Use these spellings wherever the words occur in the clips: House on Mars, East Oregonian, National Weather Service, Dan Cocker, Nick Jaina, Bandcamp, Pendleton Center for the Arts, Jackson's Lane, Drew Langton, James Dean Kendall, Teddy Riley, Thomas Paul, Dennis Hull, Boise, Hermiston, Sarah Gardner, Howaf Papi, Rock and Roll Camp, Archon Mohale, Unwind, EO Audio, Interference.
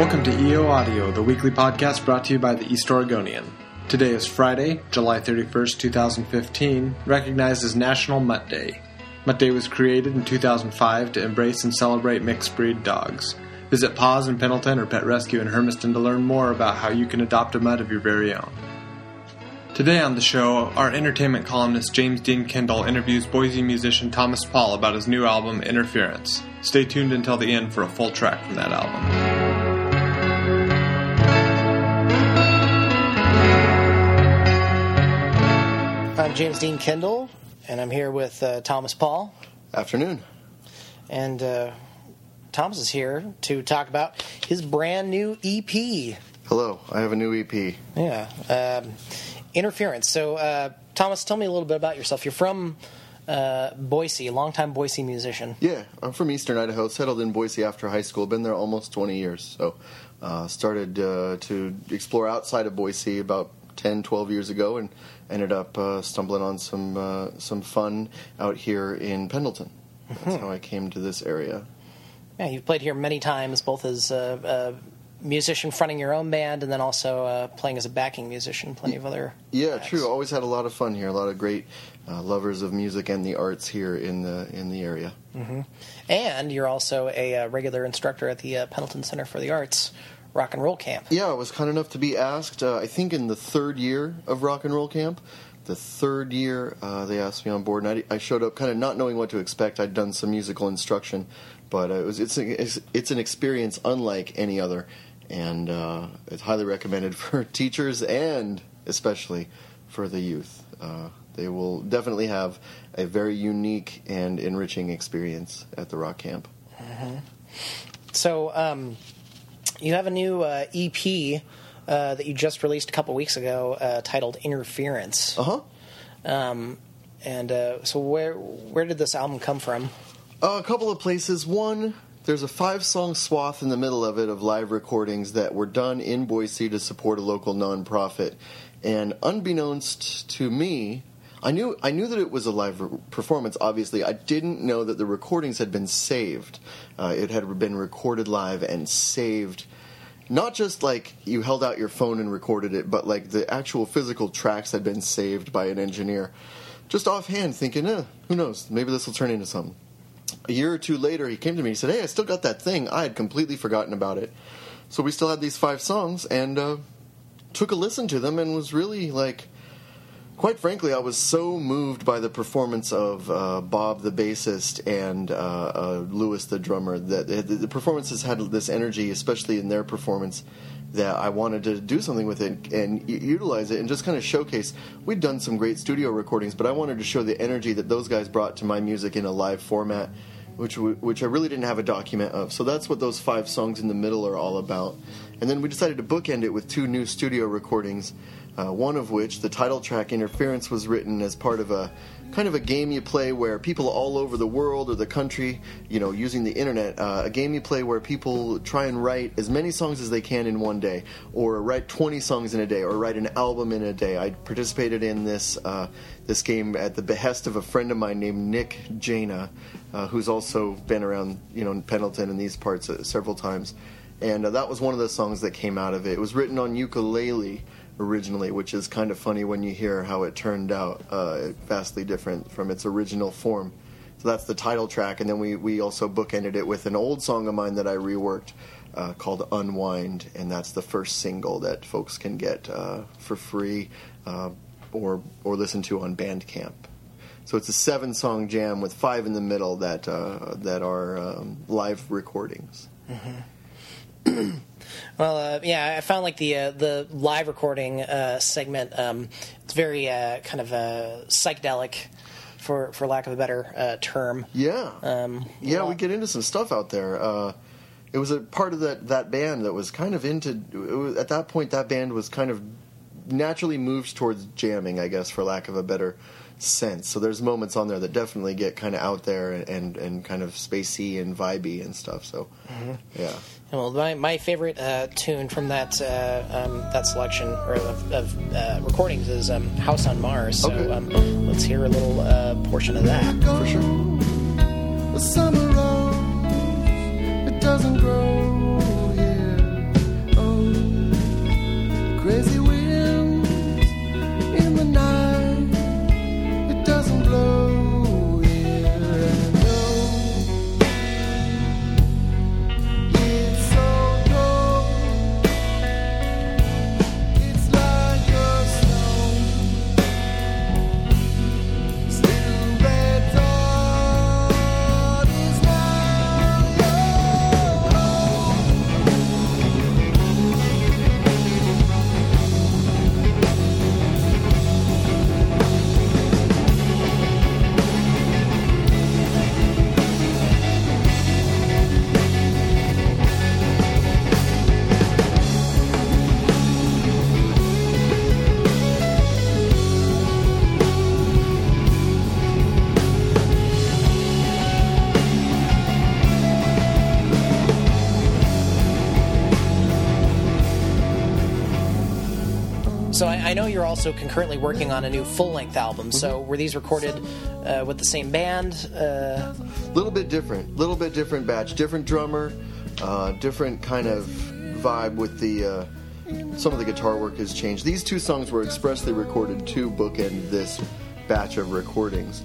Welcome to EO Audio, the weekly podcast brought to you by the East Oregonian. Today is Friday, July 31st, 2015, recognized as National Mutt Day. Mutt Day was created in 2005 to embrace and celebrate mixed-breed dogs. Visit Paws in Pendleton or Pet Rescue in Hermiston to learn more about how you can adopt a mutt of your very own. Today on the show, our entertainment columnist James Dean Kendall interviews Boise musician Thomas Paul about his new album, Interference. Stay tuned until the end for a full track from that album. I'm James Dean Kendall, and I'm here with Thomas Paul. Afternoon. And Thomas is here to talk about his brand new EP. Hello, I have a new EP. Yeah, Interference. So, Thomas, tell me a little bit about yourself. You're from Boise, a longtime Boise musician. Yeah, I'm from Eastern Idaho, settled in Boise after high school, been there almost 20 years. So, started to explore outside of Boise about 10, 12 years ago, and ended up stumbling on some fun out here in Pendleton. That's how I came to this area. Yeah, you've played here many times, both as a musician fronting your own band and then also playing as a backing musician, plenty of other acts. True. Always had a lot of fun here, a lot of great lovers of music and the arts here in the area. Mm-hmm. And you're also a regular instructor at the Pendleton Center for the Arts, Rock and Roll Camp. Yeah, I was kind enough to be asked, I think in the third year of Rock and Roll Camp. The third year, they asked me on board, and I showed up kind of not knowing what to expect. I'd done some musical instruction, but it's an experience unlike any other, and it's highly recommended for teachers and especially for the youth. They will definitely have a very unique and enriching experience at the Rock Camp. Mm-hmm. So, you have a new EP that you just released a couple weeks ago titled Interference. Uh-huh. So where did this album come from? A couple of places. One, there's a 5-song swath in the middle of it of live recordings that were done in Boise to support a local nonprofit. And unbeknownst to me, I knew that it was a live performance, obviously. I didn't know that the recordings had been saved. It had been recorded live and saved. Not just like you held out your phone and recorded it, but like the actual physical tracks had been saved by an engineer. Just offhand thinking, who knows, maybe this will turn into something. A year or two later, he came to me and said, hey, I still got that thing. I had completely forgotten about it. So we still had these 5 songs and took a listen to them and was really like... Quite frankly, I was so moved by the performance of Bob the bassist and Lewis the drummer that the performances had this energy, especially in their performance, that I wanted to do something with it and utilize it and just kind of showcase. We'd done some great studio recordings, but I wanted to show the energy that those guys brought to my music in a live format, which I really didn't have a document of. So that's what those 5 songs in the middle are all about. And then we decided to bookend it with 2 new studio recordings. One of which, the title track, Interference, was written as part of a kind of a game you play where people all over the world or the country, using the internet, a game you play where people try and write as many songs as they can in one day, or write 20 songs in a day, or write an album in a day. I participated in this game at the behest of a friend of mine named Nick Jaina, who's also been around, in Pendleton and these parts several times. And that was one of the songs that came out of it. It was written on ukulele originally, which is kind of funny when you hear how it turned out, vastly different from its original form. So that's the title track, and then we also bookended it with an old song of mine that I reworked called Unwind, and that's the first single that folks can get for free or listen to on Bandcamp. So it's a 7-song jam with 5 in the middle that are live recordings. Mm-hmm. Well, I found like the live recording segment. It's very kind of psychedelic, for lack of a better term. Yeah. We get into some stuff out there. It was a part of that band that was kind of at that point. That band was kind of naturally moved towards jamming, I guess, for lack of a better sense. So there's moments on there that definitely get kind of out there and kind of spacey and vibey and stuff. So, mm-hmm. Yeah. Well, my favorite tune from that selection or of recordings is House on Mars. So okay. Let's hear a little portion of that. For sure. The summer rose, it doesn't grow here. I know you're also concurrently working on a new full-length album, so were these recorded with the same band? Little bit different batch. Different drummer, different kind of vibe with the... some of the guitar work has changed. These two songs were expressly recorded to bookend this batch of recordings.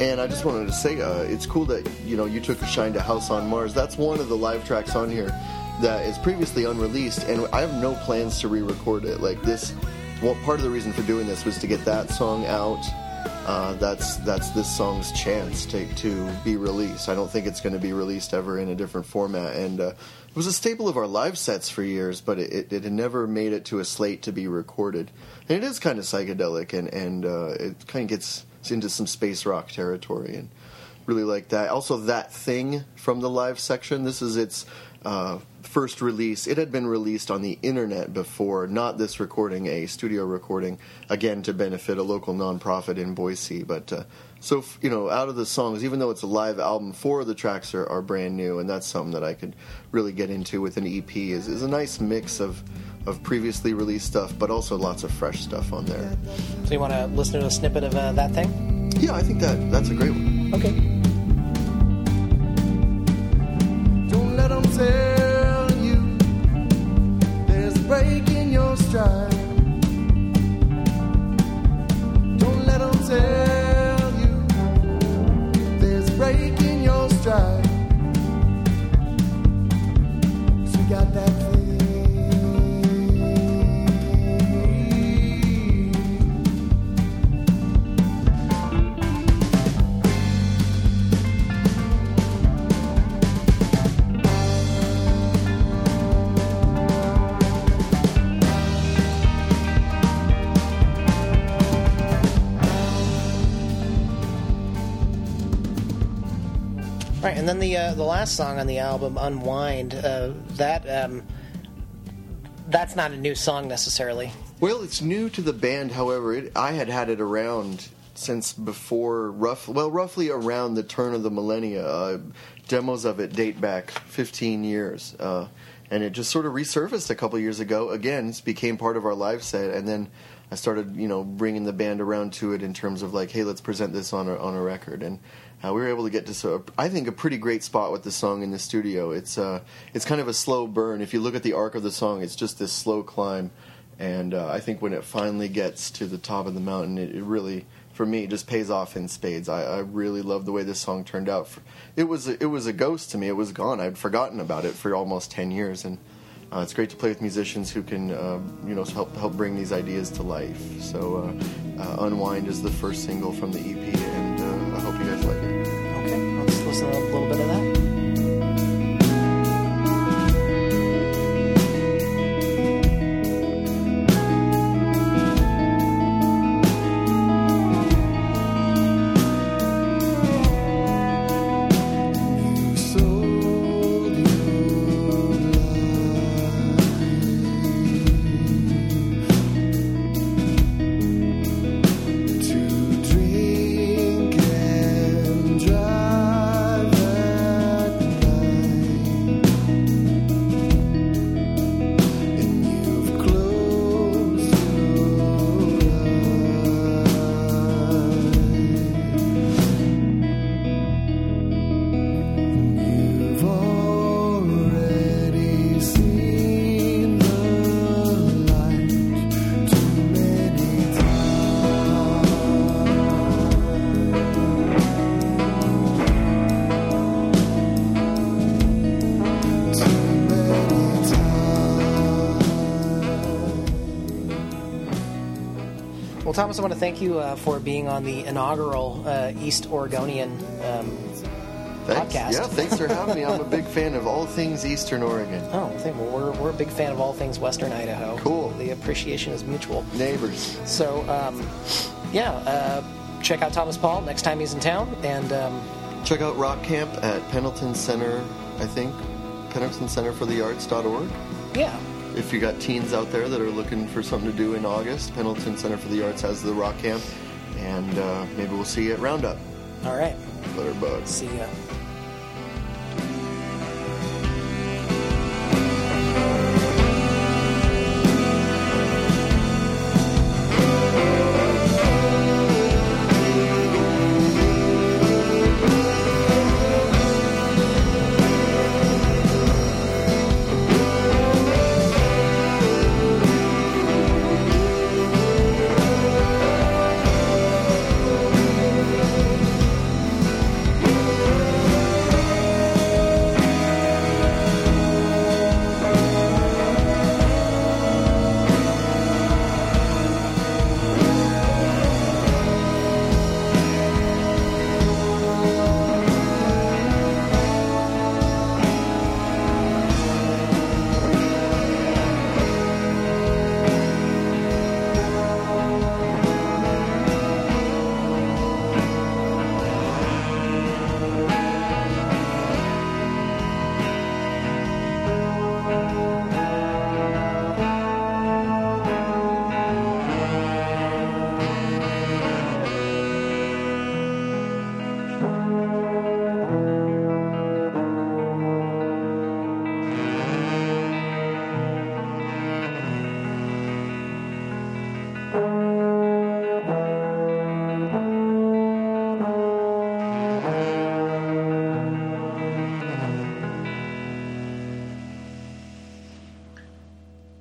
And I just wanted to say, it's cool that, you know, you took a shine to House on Mars. That's one of the live tracks on here that is previously unreleased, and I have no plans to re-record it. Like this, well, part of the reason for doing this was to get that song out. That's this song's chance to be released. I don't think it's going to be released ever in a different format. And it was a staple of our live sets for years, but it had never made it to a slate to be recorded. And it is kind of psychedelic, and it kind of gets... it's into some space rock territory, and really like that. Also, That Thing from the live section, this is its first release. It had been released on the internet before, not this recording, a studio recording, again, to benefit a local nonprofit in Boise. But out of the songs, even though it's a live album, 4 of the tracks are brand new, and that's something that I could really get into with an EP, is a nice mix of previously released stuff, but also lots of fresh stuff on there. So you want to listen to a snippet of That Thing? Yeah, I think that's a great one. Okay. Don't let them tell you there's a break in your stride. Don't let them tell you there's a break in your stride. So you got that thing. And then the last song on the album, Unwind, that's not a new song necessarily. Well, it's new to the band, however. I had it around since before, roughly around the turn of the millennia. Demos of it date back 15 years. And it just sort of resurfaced a couple years ago. Again, it became part of our live set, and then I started, bringing the band around to it in terms of like, hey, let's present this on a record. And we were able to get to, I think, a pretty great spot with the song in the studio. It's kind of a slow burn. If you look at the arc of the song, it's just this slow climb. And I think when it finally gets to the top of the mountain, it really, for me, just pays off in spades. I really love the way this song turned out. It was a ghost to me. It was gone. I'd forgotten about it for almost 10 years. And it's great to play with musicians who can, help bring these ideas to life. So Unwind is the first single from the EP, and I hope you guys like it. Okay, let's listen to a little bit of that. Well, Thomas, I want to thank you for being on the inaugural East Oregonian podcast. Yeah, thanks for having me. I'm a big fan of all things Eastern Oregon. Oh, we're a big fan of all things Western Idaho. Cool. The appreciation is mutual. Neighbors. So, check out Thomas Paul next time he's in town. And check out Rock Camp at Pendleton Center, I think, PendletonCenterForTheArts.org. Yeah. If you got teens out there that are looking for something to do in August, Pendleton Center for the Arts has the Rock Camp, and maybe we'll see you at Roundup. All right. Later, bud. See ya.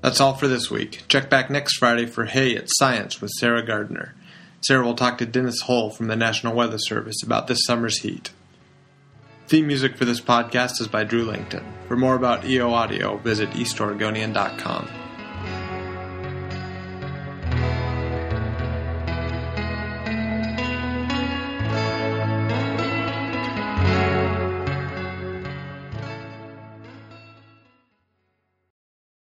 That's all for this week. Check back next Friday for Hey, It's Science with Sarah Gardner. Sarah will talk to Dennis Hull from the National Weather Service about this summer's heat. Theme music for this podcast is by Drew Langton. For more about EO Audio, visit eastoregonian.com.